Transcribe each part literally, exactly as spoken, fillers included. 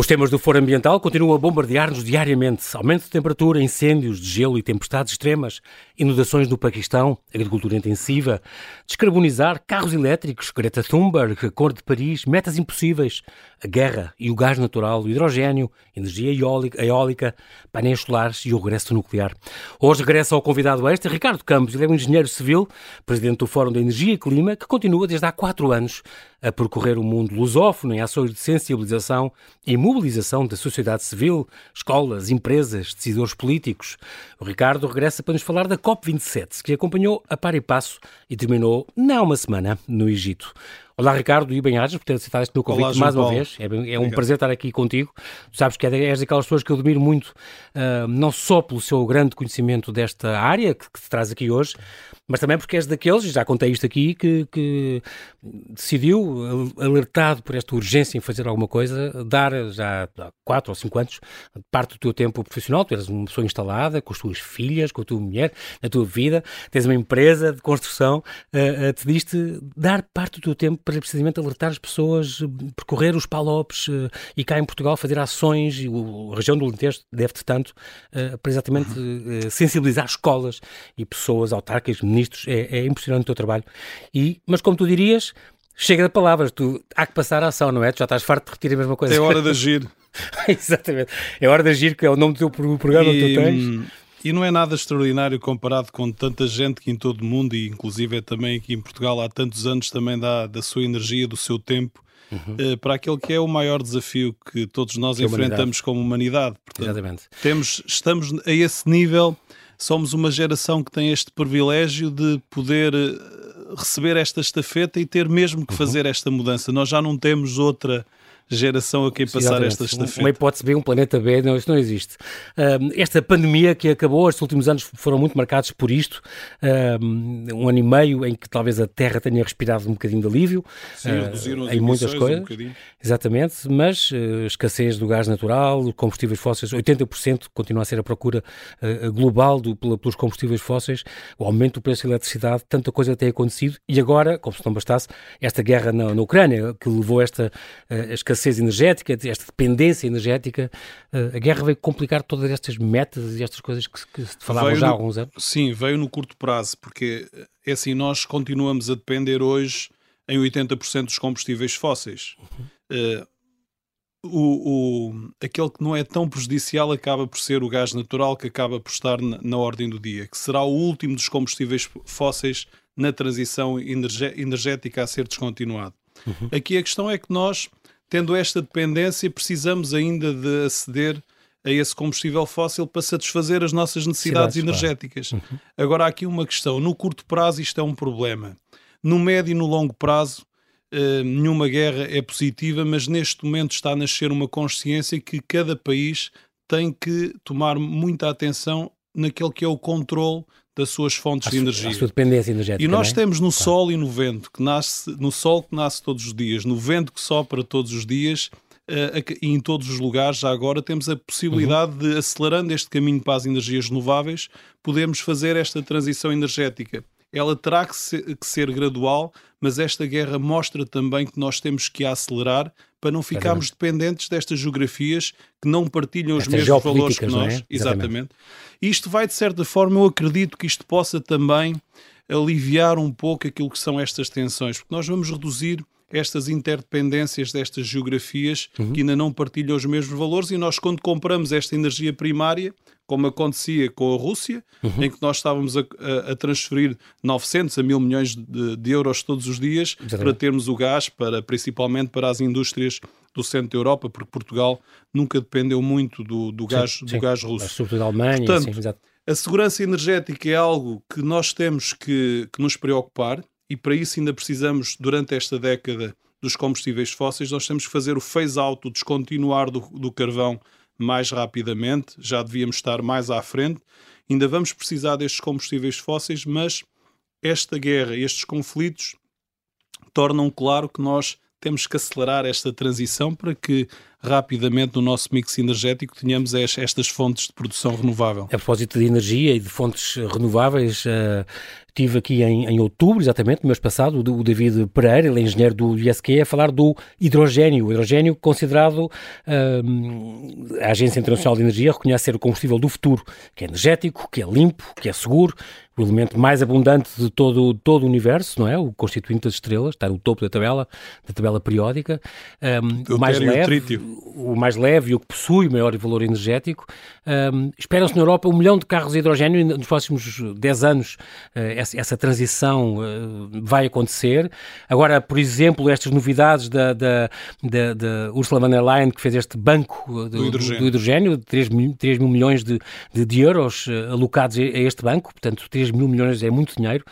Os temas do Fórum Ambiental continuam a bombardear-nos diariamente. Aumento de temperatura, incêndios de gelo e tempestades extremas, inundações no Paquistão, agricultura intensiva, descarbonizar, carros elétricos, Greta Thunberg, Acordo de Paris, metas impossíveis, a guerra e o gás natural, o hidrogénio, energia eólica, eólica painéis solares e o regresso nuclear. Hoje regressa ao convidado extra, Ricardo Campos. Ele é um engenheiro civil, presidente do Fórum da Energia e Clima, que continua desde há quatro anos a percorrer o mundo lusófono em ações de sensibilização e mobilização da sociedade civil, escolas, empresas, decisores políticos. O Ricardo regressa para nos falar da C O P vinte e sete, que acompanhou a par e passo e terminou há uma semana no Egito. Olá, Ricardo, e bem-ajas por ter aceitado este meu convite. Olá, mais uma Paulo. vez. É, é um Obrigado. prazer estar aqui contigo. Tu sabes que és daquelas pessoas que eu admiro muito, uh, não só pelo seu grande conhecimento desta área que, que te traz aqui hoje, mas também porque és daqueles, já contei isto aqui, que, que decidiu, alertado por esta urgência em fazer alguma coisa, dar já há quatro ou cinco anos parte do teu tempo profissional. Tu eras uma pessoa instalada, com as tuas filhas, com a tua mulher, na tua vida, tens uma empresa de construção, uh, uh, te diste dar parte do teu tempo para precisamente alertar as pessoas, percorrer os palopes uh, e cá em Portugal fazer ações, e o, a região do Alentejo deve-te tanto, uh, para exatamente uh, sensibilizar escolas e pessoas, autarcas, ministros. É, é impressionante o teu trabalho. E, mas como tu dirias, chega de palavras, tu, há que passar a ação, não é? Tu já estás farto de repetir a mesma coisa. É hora de agir. Exatamente. É hora de agir, que é o nome do teu programa e, que tu tens. E não é nada extraordinário comparado com tanta gente que em todo o mundo, e inclusive é também aqui em Portugal, há tantos anos também dá da sua energia, do seu tempo, uhum. uh, para aquele que é o maior desafio que todos nós que enfrentamos humanidade. como humanidade. Portanto, Exatamente. Temos, estamos a esse nível, somos uma geração que tem este privilégio de poder receber esta estafeta e ter mesmo que uhum. fazer esta mudança. Nós já não temos outra geração a quem passar esta estafeta. Uma hipótese B, um planeta B, não, isso não existe. Um, esta pandemia que acabou, estes últimos anos foram muito marcados por isto, um, um ano e meio em que talvez a Terra tenha respirado um bocadinho de alívio. Sim, uh, reduziram as em muitas coisas. Um Exatamente, mas uh, escassez do gás natural, combustíveis fósseis, oitenta por cento continua a ser a procura uh, global do, pelos combustíveis fósseis, o aumento do preço da eletricidade, tanta coisa tem acontecido, e agora, como se não bastasse, esta guerra na, na Ucrânia, que levou esta uh, escassez energética, esta dependência energética, a guerra veio complicar todas estas metas e estas coisas que, que se falavam já há alguns anos. Sim, veio no curto prazo, porque é assim, nós continuamos a depender hoje em oitenta por cento dos combustíveis fósseis. Uhum. Uh, o, o, aquele que não é tão prejudicial acaba por ser o gás natural, que acaba por estar na, na ordem do dia, que será o último dos combustíveis fósseis na transição energética a ser descontinuado. Uhum. Aqui a questão é que nós, tendo esta dependência, precisamos ainda de aceder a esse combustível fóssil para satisfazer as nossas necessidades Cidades, energéticas. Claro. Uhum. Agora, há aqui uma questão. No curto prazo, isto é um problema. No médio e no longo prazo, uh, nenhuma guerra é positiva, mas neste momento está a nascer uma consciência que cada país tem que tomar muita atenção naquele que é o controle das suas fontes a de energia. A sua dependência energética. E nós também temos no claro. sol e no vento, que nasce, no sol que nasce todos os dias, no vento que sopra todos os dias, uh, e em todos os lugares, já agora, temos a possibilidade uhum. de, acelerando este caminho para as energias renováveis, podermos fazer esta transição energética. Ela terá que ser, que ser gradual, mas esta guerra mostra também que nós temos que acelerar para não ficarmos Exatamente. dependentes destas geografias que não partilham os Estas mesmos valores que nós. É? Exatamente. Exatamente. Isto vai, de certa forma, eu acredito que isto possa também aliviar um pouco aquilo que são estas tensões, porque nós vamos reduzir estas interdependências destas geografias uhum. que ainda não partilham os mesmos valores, e nós, quando compramos esta energia primária, como acontecia com a Rússia, uhum. em que nós estávamos a, a, a transferir novecentos a mil milhões de, de euros todos os dias Exatamente. para termos o gás, para, principalmente para as indústrias do centro da Europa, porque Portugal nunca dependeu muito do, do, gás, sim, do sim. gás russo. Sobretudo da Alemanha. Portanto, sim, a segurança energética é algo que nós temos que, que nos preocupar, e para isso ainda precisamos, durante esta década dos combustíveis fósseis, nós temos que fazer o phase-out, o descontinuar do, do carvão mais rapidamente, já devíamos estar mais à frente. Ainda vamos precisar destes combustíveis fósseis, mas esta guerra, estes conflitos, tornam claro que nós temos que acelerar esta transição para que rapidamente no nosso mix energético tenhamos estas fontes de produção renovável. A propósito de energia e de fontes renováveis, uh, tive aqui em, em outubro, exatamente, no mês passado, o David Pereira, ele é engenheiro do I S Q, a falar do hidrogénio. O hidrogénio considerado, uh, a Agência Internacional de Energia reconhece ser o combustível do futuro, que é energético, que é limpo, que é seguro, o elemento mais abundante de todo, todo o universo, não é? O constituinte das estrelas, está no topo da tabela, da tabela periódica, um, o, mais leve, o, o mais leve e o que possui maior valor energético. Um, esperam-se na Europa um milhão de carros de hidrogénio nos próximos dez anos. Uh, essa, essa transição uh, vai acontecer. Agora, por exemplo, estas novidades da, da, da, da Ursula von der Leyen, que fez este banco do, do hidrogénio, do hidrogénio de três mil milhões de, de, de euros uh, alocados a, a este banco, portanto, três mil milhões é muito dinheiro.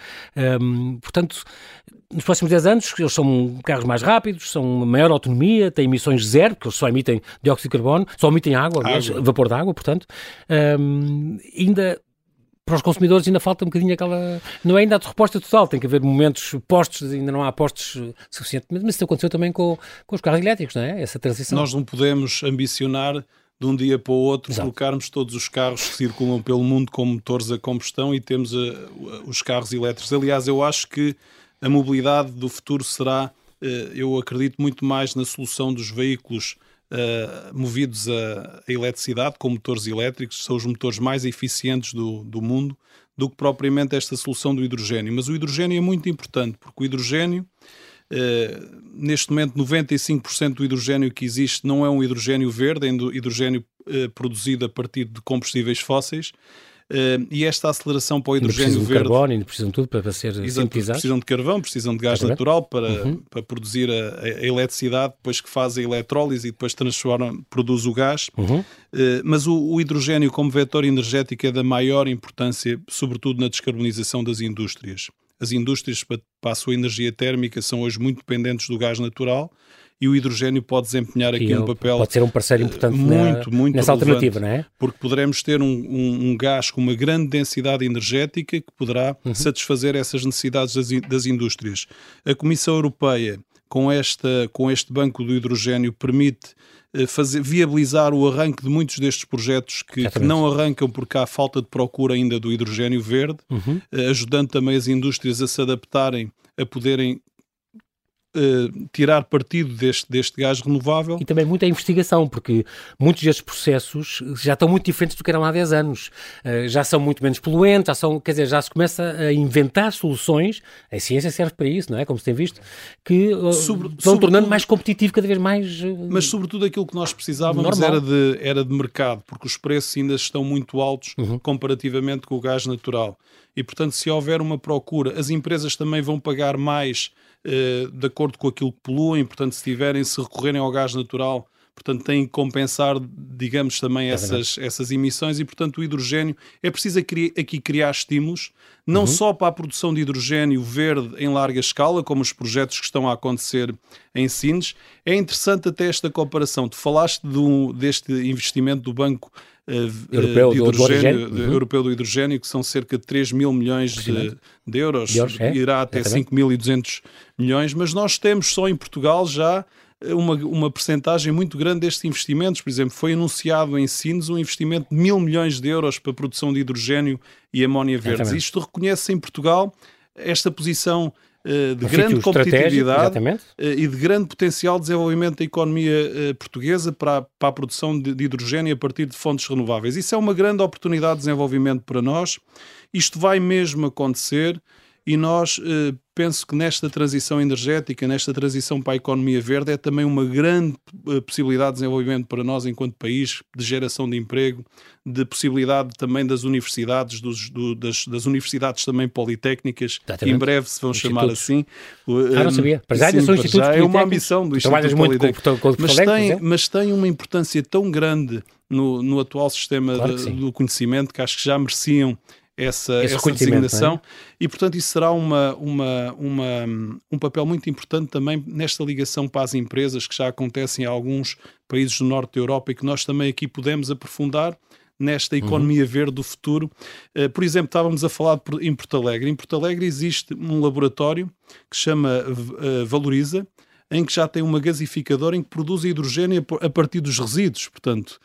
Um, portanto, nos próximos dez anos, eles são carros mais rápidos, são maior autonomia, têm emissões zero, porque eles só emitem dióxido de carbono, só emitem água, água. Aliás, vapor de água, portanto. Um, ainda... Para os consumidores ainda falta um bocadinho aquela... Não é ainda a resposta total, tem que haver momentos postos, ainda não há postos suficientemente, mas isso aconteceu também com, com os carros elétricos, não é? Essa transição. Nós não podemos ambicionar de um dia para o outro, exato, Colocarmos todos os carros que circulam pelo mundo com motores a combustão e temos a, a, os carros elétricos. Aliás, eu acho que a mobilidade do futuro será, eh, eu acredito muito mais na solução dos veículos eh, movidos a, a eletricidade, com motores elétricos, são os motores mais eficientes do, do mundo, do que propriamente esta solução do hidrogénio. Mas o hidrogénio é muito importante, porque o hidrogénio, Uh, neste momento noventa e cinco por cento do hidrogénio que existe não é um hidrogénio verde, é um hidrogénio uh, produzido a partir de combustíveis fósseis, uh, e esta aceleração para o hidrogénio verde... Precisam de carbono, precisam de tudo para ser sintetizado. Precisam de carvão, precisam de gás natural para, uhum. para produzir a, a eletricidade, depois que faz a eletrólise e depois transforma, produz o gás. Uhum. Uh, mas o, o hidrogénio como vetor energético é da maior importância, sobretudo na descarbonização das indústrias. As indústrias para a sua energia térmica são hoje muito dependentes do gás natural e o hidrogénio pode desempenhar aqui um papel... Pode ser um parceiro importante muito, na, muito nessa alternativa, não é? Porque poderemos ter um, um, um gás com uma grande densidade energética que poderá uhum. satisfazer essas necessidades das, das indústrias. A Comissão Europeia, com, esta, com este banco do hidrogénio, permite fazer, viabilizar o arranque de muitos destes projetos que, que não arrancam porque há falta de procura ainda do hidrogénio verde, uhum. ajudando também as indústrias a se adaptarem, a poderem uh, tirar partido deste, deste gás renovável. E também muita investigação, porque muitos destes processos já estão muito diferentes do que eram há dez anos. Uh, já são muito menos poluentes, já são, quer dizer, já se começa a inventar soluções, a ciência serve para isso, não é? Como se tem visto, que uh, sobre, estão sobre... tornando mais competitivo cada vez mais... Uh, Mas sobretudo aquilo que nós precisávamos era de, era de mercado, porque os preços ainda estão muito altos uhum. comparativamente com o gás natural. E, portanto, se houver uma procura, as empresas também vão pagar mais uh, de acordo com aquilo que poluem, portanto, se tiverem, se recorrerem ao gás natural, portanto, têm que compensar, digamos, também é essas, essas emissões e, portanto, o hidrogénio, é preciso aqui criar estímulos, não uhum. só para a produção de hidrogénio verde em larga escala, como os projetos que estão a acontecer em Sines. É interessante até esta comparação. Tu falaste do, deste investimento do Banco Europeu, de hidrogênio, do uhum. europeu do hidrogênio, que são cerca de três mil milhões de, de euros, de euros é? irá até é cinco mil e duzentos milhões, mas nós temos só em Portugal já uma, uma percentagem muito grande destes investimentos. Por exemplo, foi anunciado em Sines um investimento de mil milhões de euros para a produção de hidrogênio e amónia verdes. Isto reconhece em Portugal esta posição de um grande competitividade e de grande potencial de desenvolvimento da economia portuguesa para a, para a produção de, de hidrogénio a partir de fontes renováveis. Isso é uma grande oportunidade de desenvolvimento para nós. Isto vai mesmo acontecer e nós eh, penso que nesta transição energética, nesta transição para a economia verde, é também uma grande eh, possibilidade de desenvolvimento para nós enquanto país, de geração de emprego, de possibilidade também das universidades, dos, do, das, das universidades também politécnicas, que em breve se vão chamar assim. Ah, não sabia. Para já, sim, são para já é uma ambição do Instituto Politécnico. Com, com, com mas, tem, mas tem uma importância tão grande no, no atual sistema claro de, do conhecimento que acho que já mereciam essa, essa designação, é? E portanto isso será uma, uma, uma, um papel muito importante também nesta ligação para as empresas que já acontecem em alguns países do norte da Europa e que nós também aqui podemos aprofundar nesta economia uhum. verde do futuro. Uh, por exemplo, estávamos a falar de, em Porto Alegre. Em Porto Alegre existe um laboratório que se chama uh, Valoriza, em que já tem uma gasificadora em que produz hidrogênio a partir dos resíduos, portanto,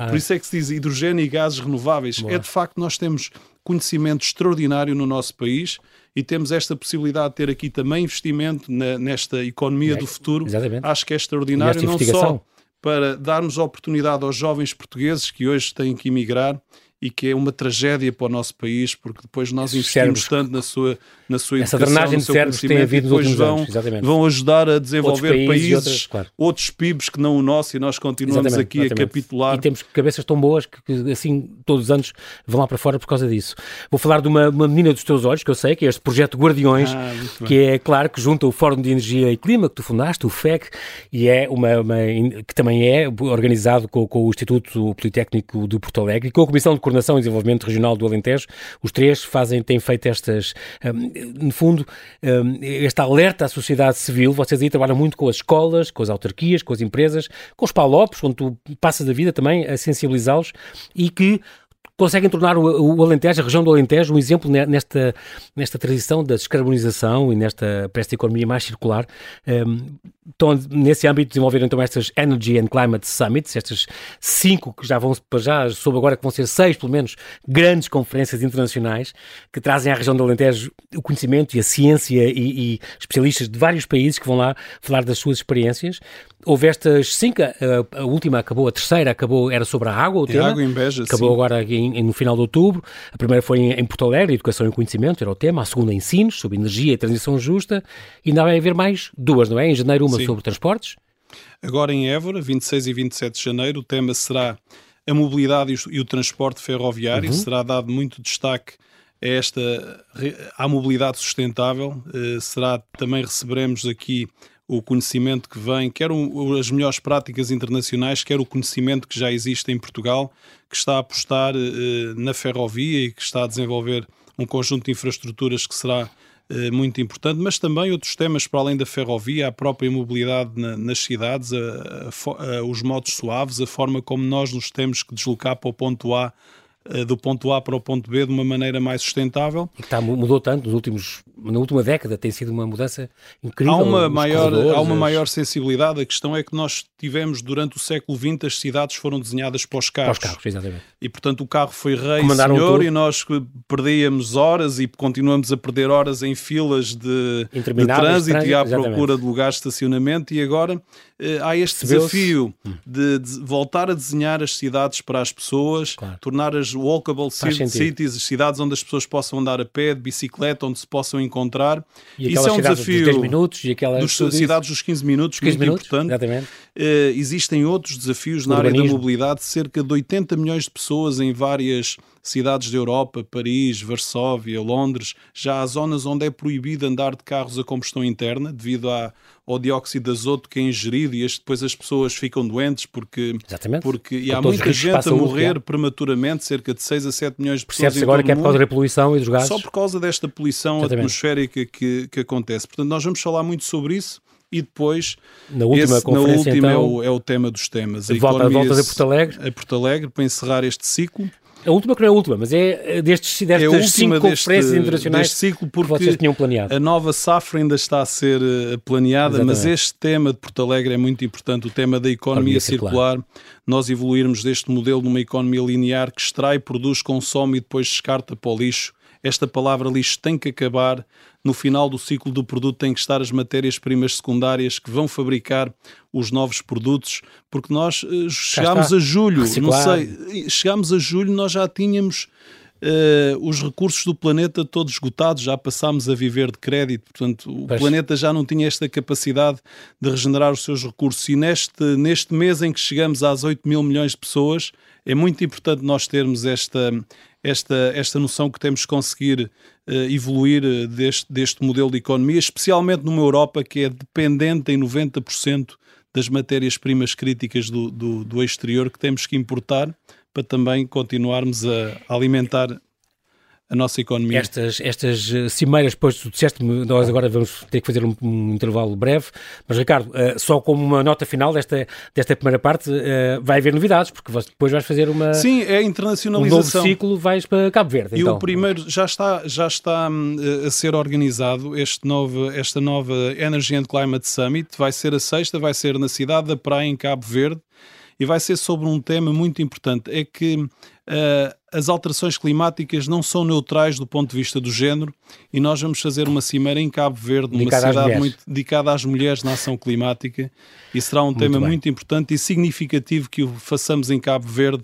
ah, por isso é que se diz hidrogênio e gases renováveis. Boa. É de facto, nós temos conhecimento extraordinário no nosso país e temos esta possibilidade de ter aqui também investimento na, nesta economia é, do futuro. Exatamente. Acho que é extraordinário, não só para darmos oportunidade aos jovens portugueses que hoje têm que emigrar e que é uma tragédia para o nosso país, porque depois nós Esses investimos cérebros, tanto na sua, na sua educação, essa drenagem no seu de cérebros tem havido nos últimos vão, anos, vão ajudar a desenvolver outros países, países outras, claro. outros P I Bs que não o nosso, e nós continuamos exatamente, aqui exatamente. a capitular. E temos cabeças tão boas que, que assim todos os anos vão lá para fora por causa disso. Vou falar de uma, uma menina dos teus olhos, que eu sei, que é este projeto Guardiões, ah, que é claro que junta o Fórum de Energia e Clima, que tu fundaste, o F E C, e é uma, uma que também é organizado com, com o Instituto Politécnico de Porto Alegre e com a Comissão de Coordenação e Desenvolvimento Regional do Alentejo. Os três fazem, têm feito estas, um, no fundo, um, este alerta à sociedade civil. Vocês aí trabalham muito com as escolas, com as autarquias, com as empresas, com os palopes, onde tu passas a vida também a sensibilizá-los e que conseguem tornar o, o Alentejo, a região do Alentejo, um exemplo nesta, nesta transição da descarbonização e nesta, para esta economia mais circular. Um, estão, nesse âmbito, desenvolveram então estas Energy and Climate Summits, estas cinco que já vão, já soube agora que vão ser seis, pelo menos, grandes conferências internacionais que trazem à região do Alentejo o conhecimento e a ciência e, e especialistas de vários países que vão lá falar das suas experiências. Houve estas cinco, a, a última acabou, a terceira acabou, era sobre a água, o tema. Água em Beja, acabou sim. agora em no final de outubro. A primeira foi em Porto Alegre, Educação e Conhecimento, era o tema. A segunda em Sines, sobre energia e transição justa. E ainda vai haver mais duas, não é? Em janeiro, uma Sim. sobre transportes. Agora em Évora, vinte e seis e vinte e sete de janeiro, o tema será a mobilidade e o transporte ferroviário. Uhum. Será dado muito destaque a esta, à mobilidade sustentável. Será, também receberemos aqui o conhecimento que vem, quer o, as melhores práticas internacionais, quer o conhecimento que já existe em Portugal, que está a apostar eh, na ferrovia e que está a desenvolver um conjunto de infraestruturas que será eh, muito importante, mas também outros temas para além da ferrovia, a própria mobilidade na, nas cidades, a, a, a, os modos suaves, a forma como nós nos temos que deslocar para o ponto A, do ponto A para o ponto B de uma maneira mais sustentável. Está, mudou tanto nos últimos, na última década, tem sido uma mudança incrível. Há uma, maior, há uma maior sensibilidade. A questão é que nós tivemos durante o século vinte, as cidades foram desenhadas para os carros. Para os carros, exatamente. E portanto o carro foi rei e senhor e nós perdíamos horas e continuamos a perder horas em filas de, de trânsito e à exatamente. procura de lugares de estacionamento, e agora eh, há este desafio de, de voltar a desenhar as cidades para as pessoas, claro. tornar as walkable cities, as cidades onde as pessoas possam andar a pé, de bicicleta, onde se possam encontrar. E isso é um desafio dos dez minutos, e aquelas dos, cidades dos quinze minutos, quinze muito minutos, importante. Exatamente. Uh, existem outros desafios na área da mobilidade. Cerca de oitenta milhões de pessoas em várias cidades da Europa, Paris, Varsóvia, Londres. Já há zonas onde é proibido andar de carros a combustão interna devido à, ao dióxido de azoto que é ingerido, e este, depois as pessoas ficam doentes porque, porque e há muita gente a morrer a prematuramente, cerca de seis a sete milhões de pessoas em todo o mundo. Percebe-se agora que é por causa da poluição e dos gases. Só por causa desta poluição Exatamente. atmosférica que, que acontece. Portanto, nós vamos falar muito sobre isso. E depois, na última, esse, na última então, é, o, é o tema dos temas. A volta, voltas a Porto Alegre. A Porto Alegre, para encerrar este ciclo. A última que não é a última, mas é destes, destas é cinco conferências internacionais deste ciclo, porque vocês tinham planeado. A nova safra ainda está a ser planeada, Exatamente. mas este tema de Porto Alegre é muito importante, o tema da economia circular. circular. Nós evoluirmos deste modelo numa economia linear que extrai, produz, consome e depois descarta para o lixo. Esta palavra lixo tem que acabar. No final do ciclo do produto tem que estar as matérias-primas secundárias que vão fabricar os novos produtos, porque nós uh, chegámos a julho, reciclar. não sei, chegámos a julho, nós já tínhamos uh, os recursos do planeta todos esgotados, já passámos a viver de crédito, portanto o pois. planeta já não tinha esta capacidade de regenerar os seus recursos, e neste, neste mês em que chegamos às oito mil milhões de pessoas, é muito importante nós termos esta... Esta, esta noção que temos de conseguir uh, evoluir uh, deste, deste modelo de economia, especialmente numa Europa que é dependente em noventa por cento das matérias-primas críticas do, do, do exterior, que temos que importar para também continuarmos a alimentar a nossa economia. Estas, estas cimeiras, depois tu disseste-me, nós agora vamos ter que fazer um, um intervalo breve, mas Ricardo, uh, só como uma nota final desta, desta primeira parte, uh, vai haver novidades, porque depois vais fazer uma... Sim, é a internacionalização. Um novo ciclo, vais para Cabo Verde. E então, o primeiro já está, já está uh, a ser organizado, este novo, esta nova Energy and Climate Summit, vai ser a sexta, vai ser na cidade da Praia, em Cabo Verde, e vai ser sobre um tema muito importante, é que uh, as alterações climáticas não são neutrais do ponto de vista do género, e nós vamos fazer uma cimeira em Cabo Verde, numa cidade muito dedicada às mulheres na ação climática, e será um muito tema bem. muito importante e significativo que o façamos em Cabo Verde,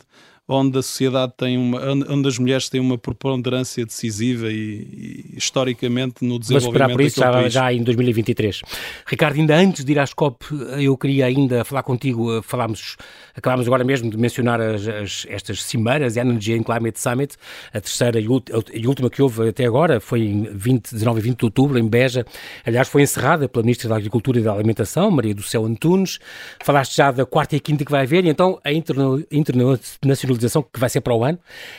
onde a sociedade tem uma, onde as mulheres têm uma preponderância decisiva e, e historicamente no desenvolvimento daquele país. Mas esperar por isso já, já em dois mil e vinte e três. Ricardo, ainda antes de ir às COP, eu queria ainda falar contigo, falámos, acabámos agora mesmo de mencionar as, as, estas cimeiras, a Energy and Climate Summit, a terceira e, ulti, e última que houve até agora, foi em vinte, dezanove e vinte de outubro, em Beja, aliás foi encerrada pela Ministra da Agricultura e da Alimentação, Maria do Céu Antunes. Falaste já da quarta e quinta que vai haver, e então a internacionalização que vai ser para o ano,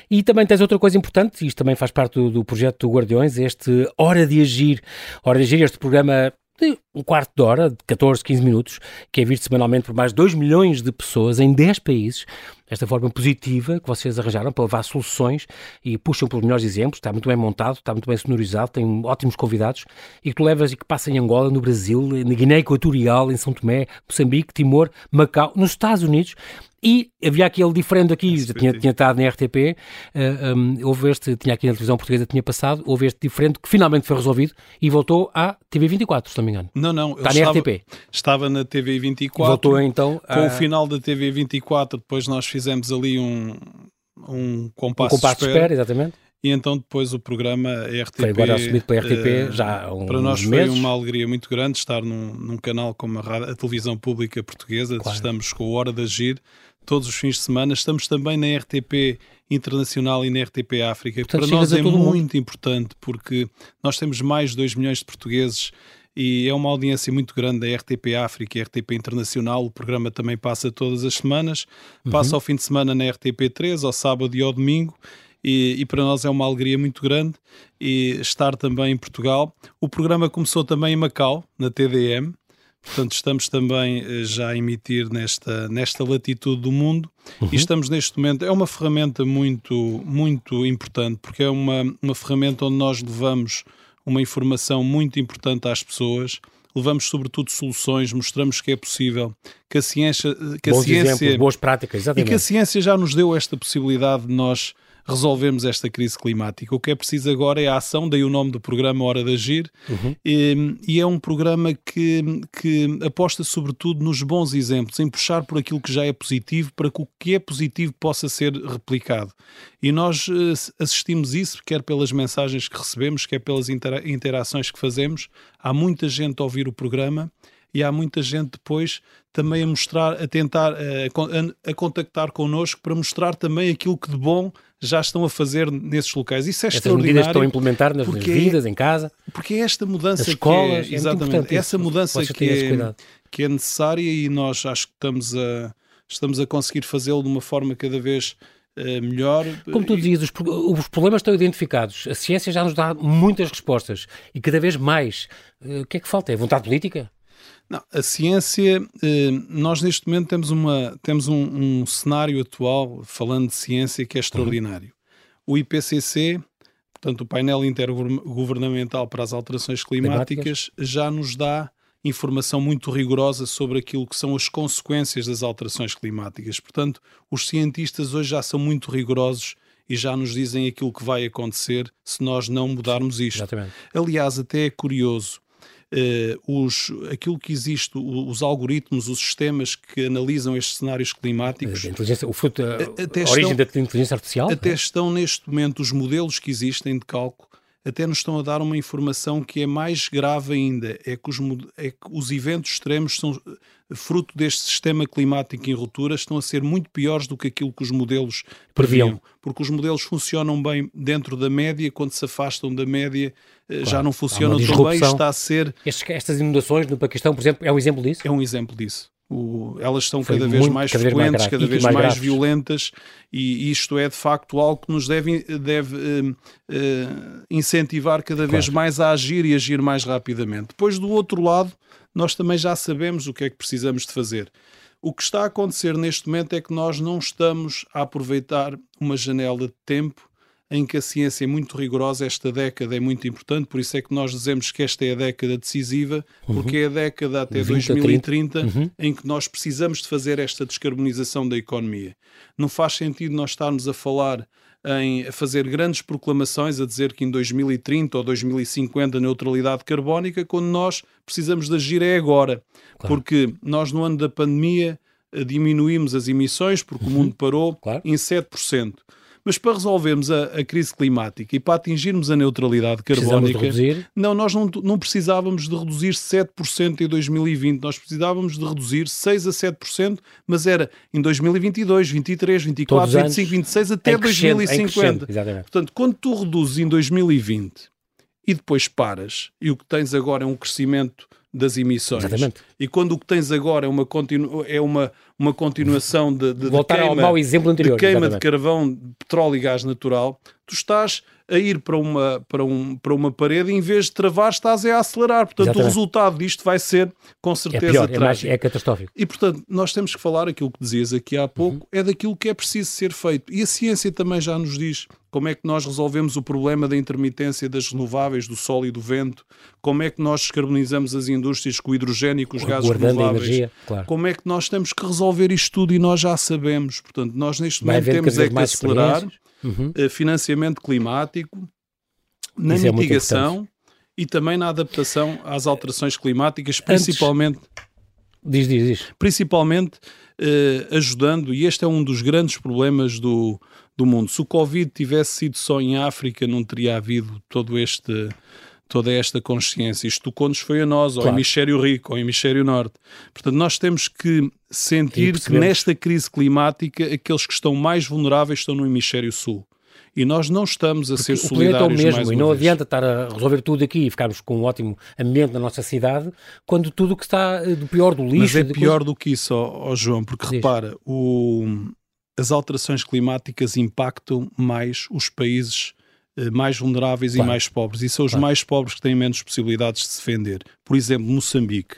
e também tens outra coisa importante, isto também faz parte do, do projeto do Guardiões, este Hora de Agir, Hora de Agir, este programa de um quarto de hora, de catorze, quinze minutos, que é visto semanalmente por mais de dois milhões de pessoas em dez países, desta forma positiva que vocês arranjaram para levar soluções e puxam pelos melhores exemplos, está muito bem montado, está muito bem sonorizado, tem ótimos convidados, e que tu levas e que passa em Angola, no Brasil, na Guiné Equatorial, em São Tomé, Moçambique, Timor, Macau, nos Estados Unidos. E havia aquele diferente aqui, já tinha, tinha estado na R T P, uh, um, houve este, tinha aqui na televisão portuguesa, tinha passado, houve este diferente que finalmente foi resolvido e voltou à T V vinte e quatro, se não me engano. Não, não. Está na estava, R T P. Estava na T V vinte e quatro. Voltou então a... Com o final da T V vinte e quatro, depois nós fizemos ali um, um compasso, um compasso de espera. espera. Exatamente. E então depois o programa R T P... Foi agora assumido pela R T P uh, já há uns meses. Para nós foi uma alegria muito grande estar num, num canal como a, rádio, a televisão pública portuguesa. Claro. Estamos com a Hora de Agir todos os fins de semana. Estamos também na R T P Internacional e na R T P África. Portanto, para nós é muito importante, porque nós temos mais de dois milhões de portugueses e é uma audiência muito grande da R T P África e R T P Internacional. O programa também passa todas as semanas. Uhum. Passa ao fim de semana na R T P três, ao sábado e ao domingo. E, e para nós é uma alegria muito grande e estar também em Portugal. O programa começou também em Macau, na T D M, portanto estamos também já a emitir nesta, nesta latitude do mundo. Uhum. E estamos neste momento, é uma ferramenta muito, muito importante, porque é uma, uma ferramenta onde nós levamos uma informação muito importante às pessoas, levamos sobretudo soluções, mostramos que é possível, que a ciência... Que Bons a ciência, exemplos, boas práticas, exatamente. E que a ciência já nos deu esta possibilidade de nós resolvemos esta crise climática. O que é preciso agora é a ação, daí o nome do programa Hora de Agir. Uhum. e, e é um programa que, que aposta sobretudo nos bons exemplos, em puxar por aquilo que já é positivo, para que o que é positivo possa ser replicado. E nós assistimos isso, quer pelas mensagens que recebemos, quer pelas intera- interações que fazemos. Há muita gente a ouvir o programa e há muita gente depois também a mostrar, a tentar, a, a contactar connosco para mostrar também aquilo que de bom já estão a fazer nesses locais. Isso é Essas extraordinário. Essas medidas estão a implementar nas vidas, em casa. Porque é esta mudança nas escolas, que é, exatamente, é essa mudança que é, que é necessária, e nós acho que estamos a, estamos a conseguir fazê-lo de uma forma cada vez melhor. Como tu dizias, os, os problemas estão identificados, a ciência já nos dá muitas respostas e cada vez mais. O que é que falta? É vontade política? Não, a ciência, nós neste momento temos, uma, temos um, um cenário atual, falando de ciência, que é extraordinário. Uhum. O I P C C, portanto o Painel Intergovernamental para as Alterações Climáticas, já nos dá informação muito rigorosa sobre aquilo que são as consequências das alterações climáticas. Portanto, os cientistas hoje já são muito rigorosos e já nos dizem aquilo que vai acontecer se nós não mudarmos isto. Exatamente. Aliás, até é curioso. Uh, os, aquilo que existe, os algoritmos, os sistemas que analisam estes cenários climáticos, a, o fruto, a, até a estão, origem da inteligência artificial, até é? estão neste momento, os modelos que existem de cálculo até nos estão a dar uma informação que é mais grave ainda, é que os, é que os eventos extremos são fruto deste sistema climático em ruptura, estão a ser muito piores do que aquilo que os modelos previam, previam. Porque os modelos funcionam bem dentro da média, quando se afastam da média, claro, já não funcionam tão bem, está a ser... Estes, estas inundações no Paquistão, por exemplo, é um exemplo disso? É um exemplo disso. O, elas estão Foi cada vez muito, mais cada frequentes, vez mais cada vez mais, mais violentas, e isto é de facto algo que nos deve, deve uh, uh, incentivar cada claro. vez mais a agir e agir mais rapidamente. Depois, do outro lado, nós também já sabemos o que é que precisamos de fazer. O que está a acontecer neste momento é que nós não estamos a aproveitar uma janela de tempo em que a ciência é muito rigorosa. Esta década é muito importante, por isso é que nós dizemos que esta é a década decisiva, uhum. porque é a década até vinte, dois mil e trinta uhum. em que nós precisamos de fazer esta descarbonização da economia. Não faz sentido nós estarmos a falar em a fazer grandes proclamações, a dizer que em dois mil e trinta ou dois mil e cinquenta neutralidade carbónica, quando nós precisamos de agir é agora. Claro. Porque nós no ano da pandemia diminuímos as emissões, porque uhum. o mundo parou claro. em sete por cento. Mas para resolvermos a, a crise climática e para atingirmos a neutralidade carbónica... Não, nós não, não precisávamos de reduzir sete por cento em dois mil e vinte. Nós precisávamos de reduzir seis a sete por cento, mas era em dois mil e vinte e dois, vinte e três, vinte e quatro, vinte e cinco, vinte e seis, até dois mil e cinquenta. Portanto, quando tu reduzes em dois mil e vinte e depois paras, e o que tens agora é um crescimento das emissões. Exatamente. E quando o que tens agora é uma, continu é uma, uma continuação de, de, de queima, ao mau exemplo anterior, de, queima de carvão, de petróleo e gás natural, tu estás a ir para uma, para um, para uma parede e em vez de travar estás a acelerar. Portanto, exatamente. O resultado disto vai ser, com certeza, é pior, é, mais, é catastrófico. E, portanto, nós temos que falar aquilo que dizias aqui há pouco, uhum. é daquilo que é preciso ser feito. E a ciência também já nos diz como é que nós resolvemos o problema da intermitência das renováveis, do sol e do vento, como é que nós descarbonizamos as indústrias com o hidrogênio e com os gases renováveis, energia, claro. como é que nós temos que resolver isto tudo, e nós já sabemos. Portanto, nós neste momento temos é que acelerar... Uhum. financiamento climático, na Isso mitigação é e também na adaptação às alterações climáticas, principalmente, diz, diz, diz. principalmente uh, ajudando, e este é um dos grandes problemas do, do mundo. Se o Covid tivesse sido só em África, não teria havido todo este... toda esta consciência. Isto tocou-nos foi a nós, claro. ao hemisfério rico, ao hemisfério norte. Portanto, nós temos que sentir que nesta crise climática aqueles que estão mais vulneráveis estão no hemisfério sul. E nós não estamos a Porque ser solidários mesmo, mais e não vez. Adianta estar a resolver tudo aqui e ficarmos com um ótimo ambiente na nossa cidade, quando tudo o que está do pior do lixo... Mas é pior coisa... do que isso, ó, ó João, porque Diz. repara, o... as alterações climáticas impactam mais os países mais vulneráveis claro. e mais pobres, e são os claro. mais pobres que têm menos possibilidades de se defender. Por exemplo, Moçambique,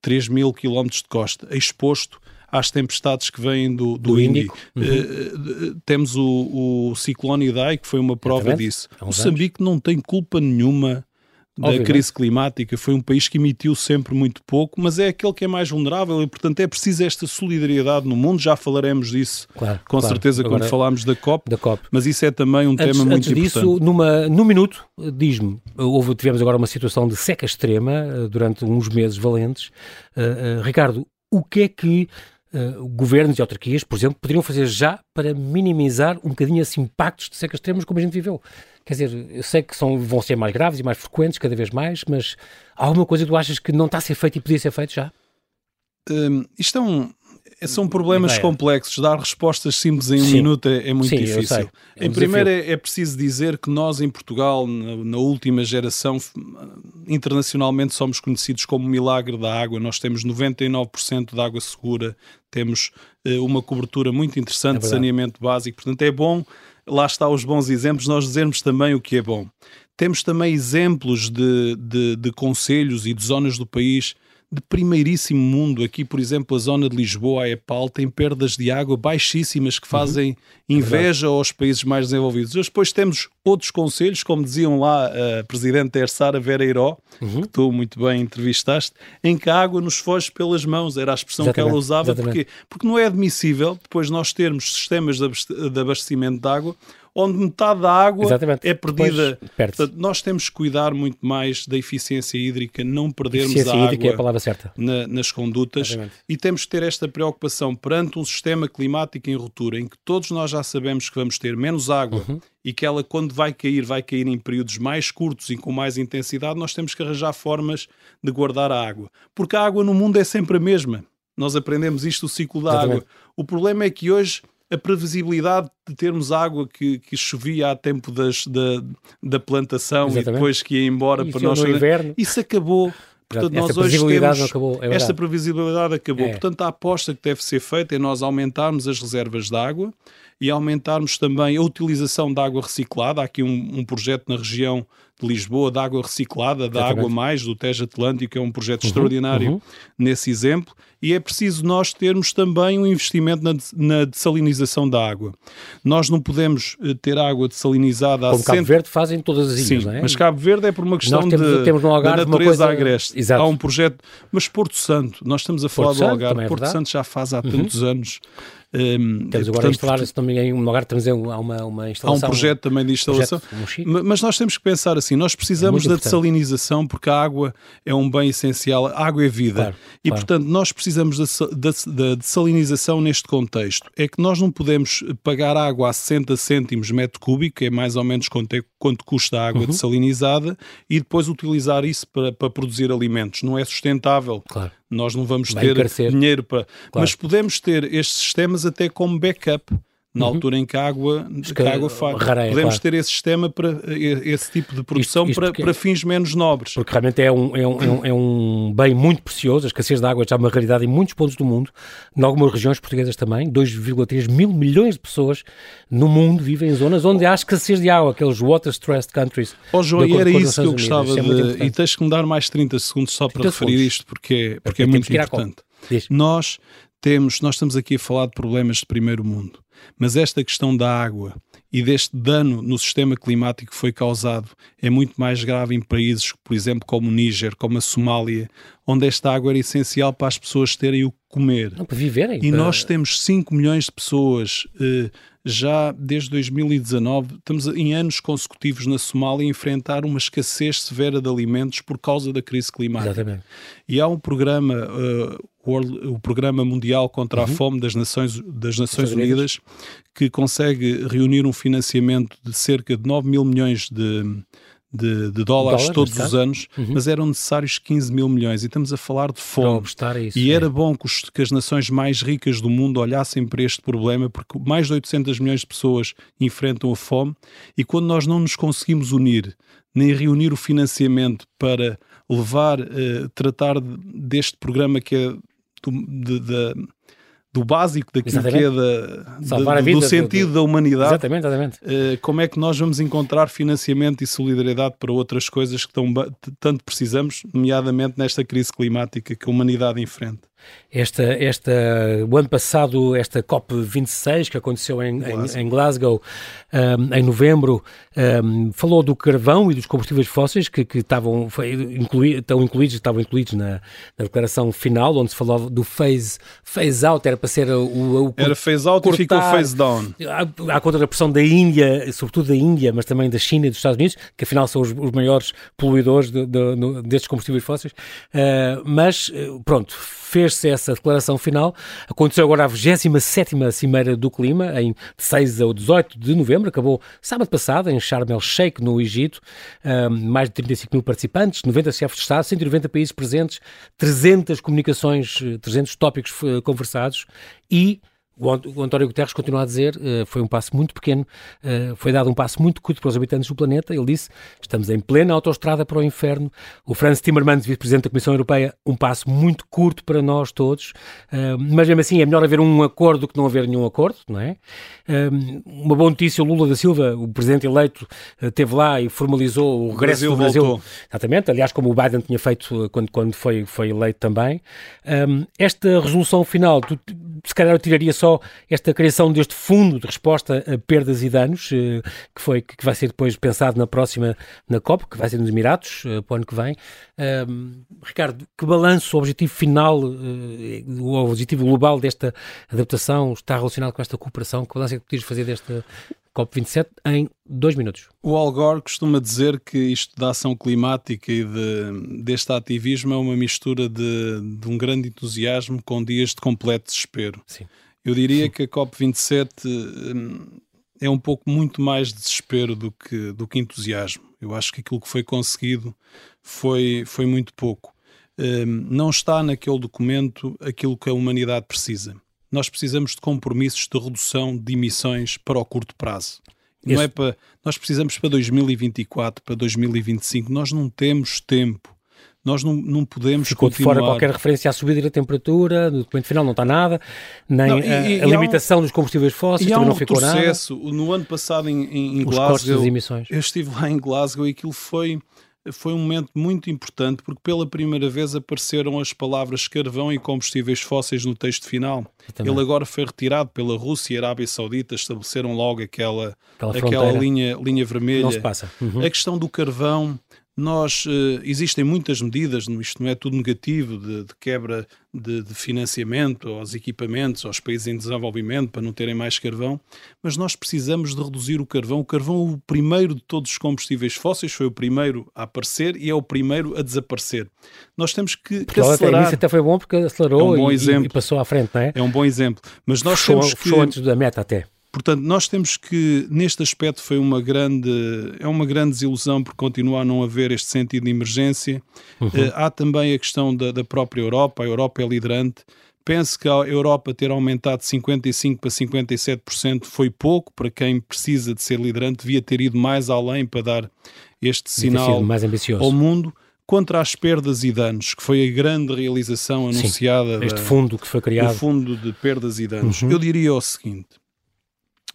três mil quilómetros de costa, exposto às tempestades que vêm do, do, do Índico. Uhum. Uh, temos o, o ciclone Idai, que foi uma prova disso. Moçambique anos. não tem culpa nenhuma da Obviamente. crise climática, foi um país que emitiu sempre muito pouco, mas é aquele que é mais vulnerável e, portanto, é preciso esta solidariedade no mundo. Já falaremos disso, claro, com claro. certeza, agora, quando falámos da COP, da COP, mas isso é também um antes, tema muito antes disso, importante. Numa, num minuto, diz-me, houve, tivemos agora uma situação de seca extrema durante uns meses valentes. Uh, uh, Ricardo, o que é que uh, governos e autarquias, por exemplo, poderiam fazer já para minimizar um bocadinho esses impactos de secas extremas como a gente viveu? Quer dizer, eu sei que são, vão ser mais graves e mais frequentes cada vez mais, mas há alguma coisa que tu achas que não está a ser feito e podia ser feito já? Hum, isto é um, são problemas Ideia. complexos. Dar respostas simples em um Sim. minuto é, é muito Sim, difícil. É um em primeiro é, é preciso dizer que nós em Portugal, na, na última geração, internacionalmente somos conhecidos como o milagre da água. Nós temos noventa e nove por cento de água segura, temos uh, uma cobertura muito interessante é de saneamento básico. Portanto, é bom... Lá está os bons exemplos, nós dizemos também o que é bom. Temos também exemplos de, de, de concelhos e de zonas do país de primeiríssimo mundo. Aqui, por exemplo, a zona de Lisboa, a Epal, tem perdas de água baixíssimas que fazem uhum. inveja Verdade. aos países mais desenvolvidos. Mas depois temos outros concelhos, como diziam lá a Presidente da Ersar, a Vera Heiró, uhum. que tu muito bem entrevistaste, em que a água nos foge pelas mãos. Era a expressão Exatamente. que ela usava. Porque, porque não é admissível depois nós termos sistemas de abastecimento de água onde metade da água Exatamente. é perdida. Portanto, nós temos que cuidar muito mais da eficiência hídrica, não perdermos eficiência a água é a palavra certa. Na, nas condutas. Exatamente. E temos que ter esta preocupação perante um sistema climático em ruptura, em que todos nós já sabemos que vamos ter menos água uhum. e que ela, quando vai cair, vai cair em períodos mais curtos e com mais intensidade. Nós temos que arranjar formas de guardar a água. Porque a água no mundo é sempre a mesma. Nós aprendemos isto, o ciclo da Exatamente. água. O problema é que hoje... a previsibilidade de termos água que, que chovia há tempo das, da, da plantação Exatamente. e depois que ia embora e para nós... Inverno. Isso acabou. Portanto, esta nós hoje previsibilidade temos, acabou, é esta previsibilidade acabou. É. Portanto, a aposta que deve ser feita é nós aumentarmos as reservas de água e aumentarmos também a utilização da água reciclada. Há aqui um, um projeto na região de Lisboa da água reciclada, da Exatamente. Água Mais, do Tejo Atlântico, é um projeto uhum, extraordinário uhum. nesse exemplo. E é preciso nós termos também um investimento na, na dessalinização da água. Nós não podemos ter água dessalinizada... Como a Cabo cento... Verde fazem todas as ilhas, Sim, não é? Mas Cabo Verde é por uma questão temos, de, temos no Algarve, da natureza uma coisa... agreste. Exato. Há um projeto... Mas Porto Santo, nós estamos a falar Porto do Santo, Algarve. É Porto Santo já faz há tantos uhum. anos... Um, temos agora portanto, instalar, se não me engano, no lugar temos uma, uma, uma instalação. Há um projeto também de instalação. Um mas nós temos que pensar assim, nós precisamos é da dessalinização porque a água é um bem essencial, a água é vida. Claro, e, claro. portanto, nós precisamos da, da, da dessalinização neste contexto. É que nós não podemos pagar água a sessenta cêntimos metro cúbico, que é mais ou menos quanto, é, quanto custa a água uhum. dessalinizada, e depois utilizar isso para, para produzir alimentos. Não é sustentável. Claro. Nós não vamos Vai ter encarecer. dinheiro para... Claro. Mas podemos ter estes sistemas até como backup, na uhum. altura em que a água, que a água falha. Podemos claro. ter esse sistema, para esse tipo de produção isto, isto para, para fins menos nobres. Porque realmente é um, é, um, é, um, é um bem muito precioso, a escassez de água já é uma realidade em muitos pontos do mundo, em algumas regiões portuguesas também, dois vírgula três mil milhões de pessoas no mundo vivem em zonas onde há escassez de água, aqueles water-stressed countries. Oh, João, e era isso que eu gostava Unidas. de... É e tens que me dar mais trinta segundos só para referir segundos. isto, porque, porque, porque é muito importante. Nós temos, nós estamos aqui a falar de problemas de primeiro mundo. Mas esta questão da água e deste dano no sistema climático que foi causado é muito mais grave em países, por exemplo, como o Níger, como a Somália, onde esta água era essencial para as pessoas terem o que comer. Não, para viverem. E para... nós temos cinco milhões de pessoas eh, já desde dois mil e dezanove, estamos em anos consecutivos na Somália a enfrentar uma escassez severa de alimentos por causa da crise climática. Exatamente. E há um programa... Eh, o Programa Mundial contra a uhum. Fome das Nações, das Nações Unidas, que consegue reunir um financiamento de cerca de nove mil milhões de, de, de dólares Dólar, todos os anos, uhum. mas eram necessários quinze mil milhões, e estamos a falar de fome. Isso, e era é. bom que, os, que as nações mais ricas do mundo olhassem para este problema, porque mais de oitocentos milhões de pessoas enfrentam a fome, e quando nós não nos conseguimos unir, nem reunir o financiamento para levar, eh, tratar deste programa que é Do, de, de, do básico, daquilo que é da, de, vida, do sentido do, do... da humanidade. Exatamente, exatamente. Uh, como é que nós vamos encontrar financiamento e solidariedade para outras coisas que tão, tanto precisamos, nomeadamente nesta crise climática que a humanidade enfrenta? Esta, esta, o ano passado, esta COP vinte e seis, que aconteceu em Glasgow, em, em, Glasgow, um, em novembro, um, falou do carvão e dos combustíveis fósseis que, que estavam, foi, inclui, estão incluídos, estavam incluídos na, na declaração final, onde se falava do phase, phase out, era para ser o... o era phase out cortar, e ficou phase down. Há, há contra a pressão da Índia, sobretudo da Índia, mas também da China e dos Estados Unidos, que afinal são os, os maiores poluidores de, de, de, destes combustíveis fósseis, uh, mas pronto, fez essa declaração final. Aconteceu agora a vigésima sétima Cimeira do Clima, em seis ao dezoito de novembro, acabou sábado passado, em Sharm el-Sheikh, no Egito, um, mais de trinta e cinco mil participantes, noventa chefes de Estado, cento e noventa países presentes, trezentas comunicações, trezentos tópicos uh, conversados, e o António Guterres continua a dizer, uh, foi um passo muito pequeno, uh, foi dado um passo muito curto para os habitantes do planeta. Ele disse, estamos em plena autoestrada para o inferno. O Franz Timmermans, vice-presidente da Comissão Europeia, um passo muito curto para nós todos, uh, mas mesmo assim é melhor haver um acordo do que não haver nenhum acordo, não é? Uh, uma boa notícia, o Lula da Silva, o presidente eleito, uh, esteve lá e formalizou o regresso do Brasil. Voltou. Exatamente, aliás, como o Biden tinha feito quando, quando foi, foi eleito também. Uh, esta resolução final, tu, se calhar eu tiraria só esta criação deste fundo de resposta a perdas e danos, que, foi, que vai ser depois pensado na próxima, na COP, que vai ser nos Emirados, para o ano que vem. Um, Ricardo, que balanço, o objetivo final, o objetivo global desta adaptação está relacionado com esta cooperação? Que balanço é que podes fazer desta COP vinte e sete em dois minutos? O Al Gore costuma dizer que isto da ação climática e de, deste ativismo é uma mistura de, de um grande entusiasmo com dias de completo desespero. Sim. Eu diria que a COP vinte e sete hum, é um pouco muito mais desespero do que, do que entusiasmo. Eu acho que aquilo que foi conseguido foi, foi muito pouco. Hum, não está naquele documento aquilo que a humanidade precisa. Nós precisamos de compromissos de redução de emissões para o curto prazo. Não Isso. é para, nós precisamos para dois mil e vinte e quatro, para dois mil e vinte e cinco. Nós não temos tempo Nós não, não podemos Ficou continuar... Ficou de fora qualquer referência à subida da temperatura, no documento final não está nada, nem não, e, a, e, a limitação um, dos combustíveis fósseis, também um não ficou processo, nada. E há um retrocesso. No ano passado em, em, em Glasgow, eu estive lá em Glasgow e aquilo foi... Foi um momento muito importante porque pela primeira vez apareceram as palavras carvão e combustíveis fósseis no texto final. Ele agora foi retirado pela Rússia e Arábia Saudita, estabeleceram logo aquela, aquela, aquela linha, linha vermelha. Não se passa. Uhum. A questão do carvão, nós, uh, existem muitas medidas, isto não é tudo negativo, de, de quebra de, de financiamento aos equipamentos, aos países em desenvolvimento para não terem mais carvão, mas nós precisamos de reduzir o carvão. O carvão, o primeiro de todos os combustíveis fósseis, foi o primeiro a aparecer e é o primeiro a desaparecer. Nós temos que, que acelerar. Isso até foi bom porque acelerou é um bom e, e passou à frente, não é? É um bom exemplo. Mas nós fechou, temos que... antes da meta até. Portanto, nós temos que, neste aspecto, foi uma grande, é uma grande desilusão por continuar a não haver este sentido de emergência. Uhum. Uh, há também a questão da, da própria Europa, a Europa é liderante. Penso que a Europa ter aumentado de cinquenta e cinco por cento para cinquenta e sete por cento foi pouco, para quem precisa de ser liderante, devia ter ido mais além para dar este sinal mais ambicioso ao mundo. Contra as perdas e danos, que foi a grande realização anunciada. Sim, este da, fundo que foi criado. O fundo de perdas e danos. Uhum. Eu diria o seguinte...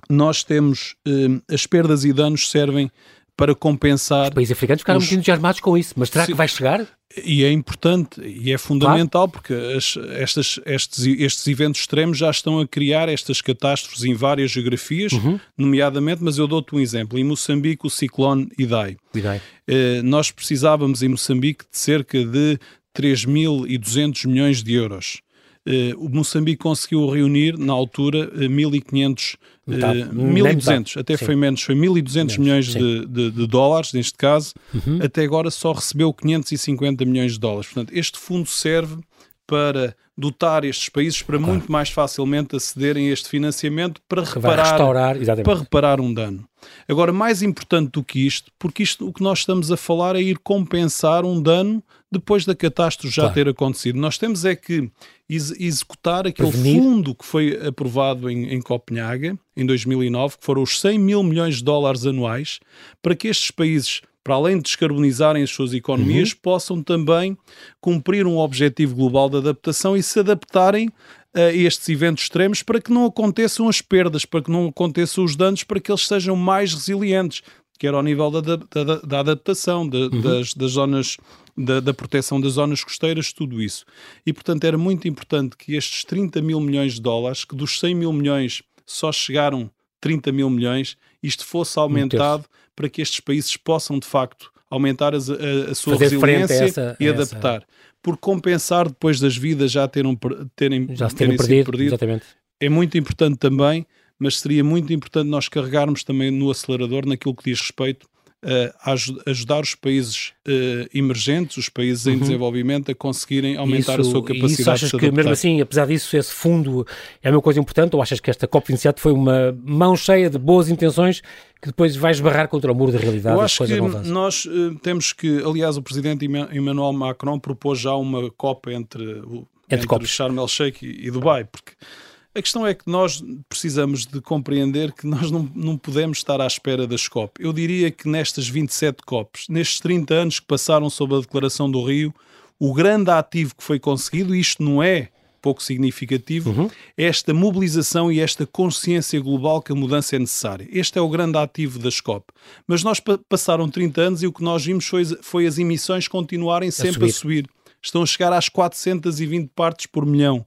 Nós temos, eh, as perdas e danos servem para compensar... Os países africanos ficaram os... muito entusiasmados com isso, mas será Sim. que vai chegar? E é importante, e é fundamental, claro. Porque as, estas, estes, estes eventos extremos já estão a criar estas catástrofes em várias geografias, uhum. nomeadamente, mas eu dou-te um exemplo, em Moçambique o ciclone Idai. Idai. Eh, nós precisávamos em Moçambique de cerca de três mil e duzentos milhões de euros. Uh, o Moçambique conseguiu reunir, na altura, mil e quinhentos, uh, mil e duzentos, até sim. foi menos, foi mil e duzentos milhões de, de, de dólares, neste caso, uhum. até agora só recebeu quinhentos e cinquenta milhões de dólares. Portanto, este fundo serve para dotar estes países para claro. Muito mais facilmente acederem a este financiamento para reparar, para reparar um dano. Agora, mais importante do que isto, porque isto, o que nós estamos a falar é ir compensar um dano depois da catástrofe já claro. Ter acontecido. Nós temos é que ex- executar aquele Prevenir. Fundo que foi aprovado em, em Copenhaga, em dois mil e nove, que foram os cem mil milhões de dólares anuais, para que estes países, para além de descarbonizarem as suas economias, uhum. possam também cumprir um objetivo global de adaptação e se adaptarem a estes eventos extremos para que não aconteçam as perdas, para que não aconteçam os danos, para que eles sejam mais resilientes, quer ao nível da, da, da adaptação, da, uhum. das, das zonas, da, da proteção das zonas costeiras, tudo isso. E, portanto, era muito importante que estes trinta mil milhões de dólares, que dos cem mil milhões só chegaram trinta mil milhões, isto fosse aumentado para que estes países possam, de facto, aumentar a, a, a sua Fazer resiliência a essa, e adaptar. Essa... Por compensar depois das vidas já terem, terem, já se terem, terem perdido, sido perdido. Exatamente. É muito importante também, mas seria muito importante nós carregarmos também no acelerador naquilo que diz respeito a ajudar os países uh, emergentes, os países em uhum. desenvolvimento, a conseguirem aumentar isso, a sua capacidade isso achas de se que, mesmo assim, apesar disso, esse fundo é uma coisa importante, ou achas que esta C O P vinte e sete foi uma mão cheia de boas intenções que depois vai esbarrar contra o muro da realidade? Eu acho coisas que nós uh, temos que, aliás, o presidente Emmanuel Macron propôs já uma C O P entre, uh, entre, entre Sharm el-Sheikh e, e Dubai, porque... A questão é que nós precisamos de compreender que nós não, não podemos estar à espera das C O P. Eu diria que nestas vinte e sete C O Ps, nestes trinta anos que passaram sob a Declaração do Rio, o grande ativo que foi conseguido, e isto não é pouco significativo, uhum. é esta mobilização e esta consciência global que a mudança é necessária. Este é o grande ativo das C O P. Mas nós pa- passaram trinta anos e o que nós vimos foi, foi as emissões continuarem sempre a subir. a subir. Estão a chegar às quatrocentos e vinte partes por milhão.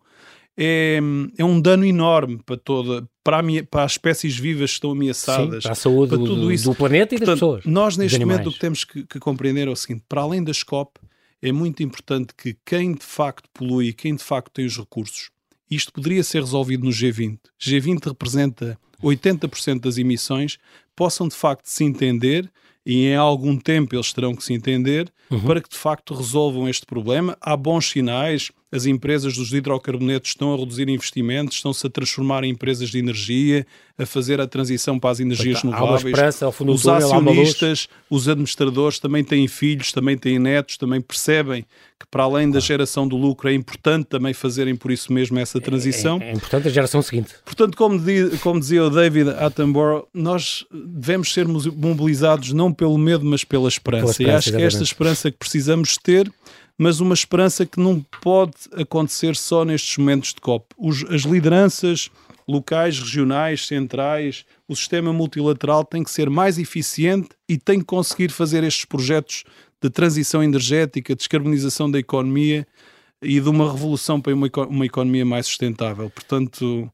É, é um dano enorme para, toda, para, a minha, para as espécies vivas que estão ameaçadas. Sim, para a saúde para do, tudo isso. do planeta e Portanto, das pessoas. Nós, neste momento, o que temos que, que compreender é o seguinte, para além das C O P, é muito importante que quem de facto polui, quem de facto tem os recursos, isto poderia ser resolvido no G vinte. G vinte representa oitenta por cento das emissões, possam de facto se entender e em algum tempo eles terão que se entender uhum. para que de facto resolvam este problema. Há bons sinais, as empresas dos hidrocarbonetos estão a reduzir investimentos, estão-se a transformar em empresas de energia, a fazer a transição para as energias Portanto, renováveis. Os acionistas, os administradores também têm filhos, também têm netos, também percebem que para além claro. Da geração do lucro é importante também fazerem por isso mesmo essa transição. É, é, é importante a geração seguinte. Portanto, como, diz, como dizia o David Attenborough, nós devemos ser mobilizados não pelo medo, mas pela esperança. Pela esperança e acho exatamente. Que é esta esperança que precisamos ter mas uma esperança que não pode acontecer só nestes momentos de COP. Os, as lideranças locais, regionais, centrais, o sistema multilateral tem que ser mais eficiente e tem que conseguir fazer estes projetos de transição energética, descarbonização da economia e de uma revolução para uma, uma economia mais sustentável. Portanto...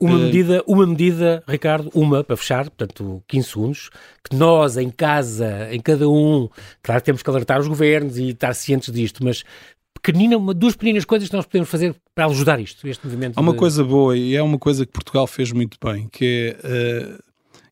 Uma medida, uma medida, Ricardo, uma, para fechar, portanto, quinze segundos, que nós, em casa, em cada um, claro que temos que alertar os governos e estar cientes disto, mas pequenina, uma, duas pequeninas coisas que nós podemos fazer para ajudar isto, este movimento. Há uma de... coisa boa, e é uma coisa que Portugal fez muito bem, que é uh,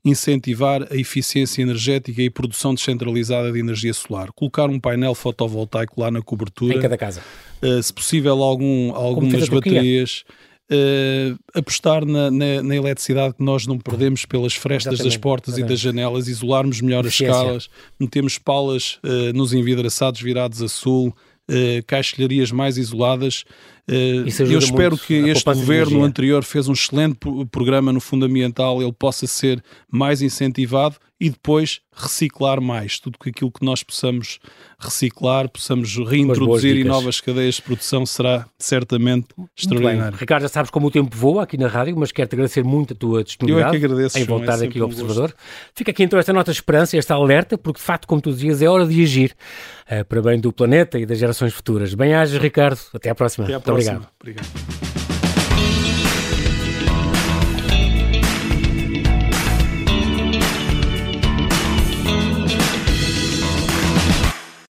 incentivar a eficiência energética e produção descentralizada de energia solar. Colocar um painel fotovoltaico lá na cobertura. Em cada casa. Uh, se possível, algum, algumas baterias... Uh, apostar na, na, na eletricidade que nós não perdemos pelas frestas exatamente, das portas exatamente. E das janelas, isolarmos melhor as escalas, metemos palas uh, nos envidraçados virados a sul, uh, caixilharias mais isoladas. Uh, eu espero que este governo anterior fez um excelente programa no fundo ambiental, ele possa ser mais incentivado e depois reciclar mais, tudo aquilo que nós possamos reciclar, possamos reintroduzir em novas cadeias de produção será certamente extraordinário. Ricardo, já sabes como o tempo voa aqui na rádio, mas quero-te agradecer muito a tua disponibilidade. Eu é que agradeço, em voltar aqui ao Observador. Fica aqui então esta nota de esperança, esta alerta, porque de facto, como tu dizias, é hora de agir uh, para bem do planeta e das gerações futuras. Bem-ajas, Ricardo, até à próxima. Até à próxima. Obrigado. Obrigado.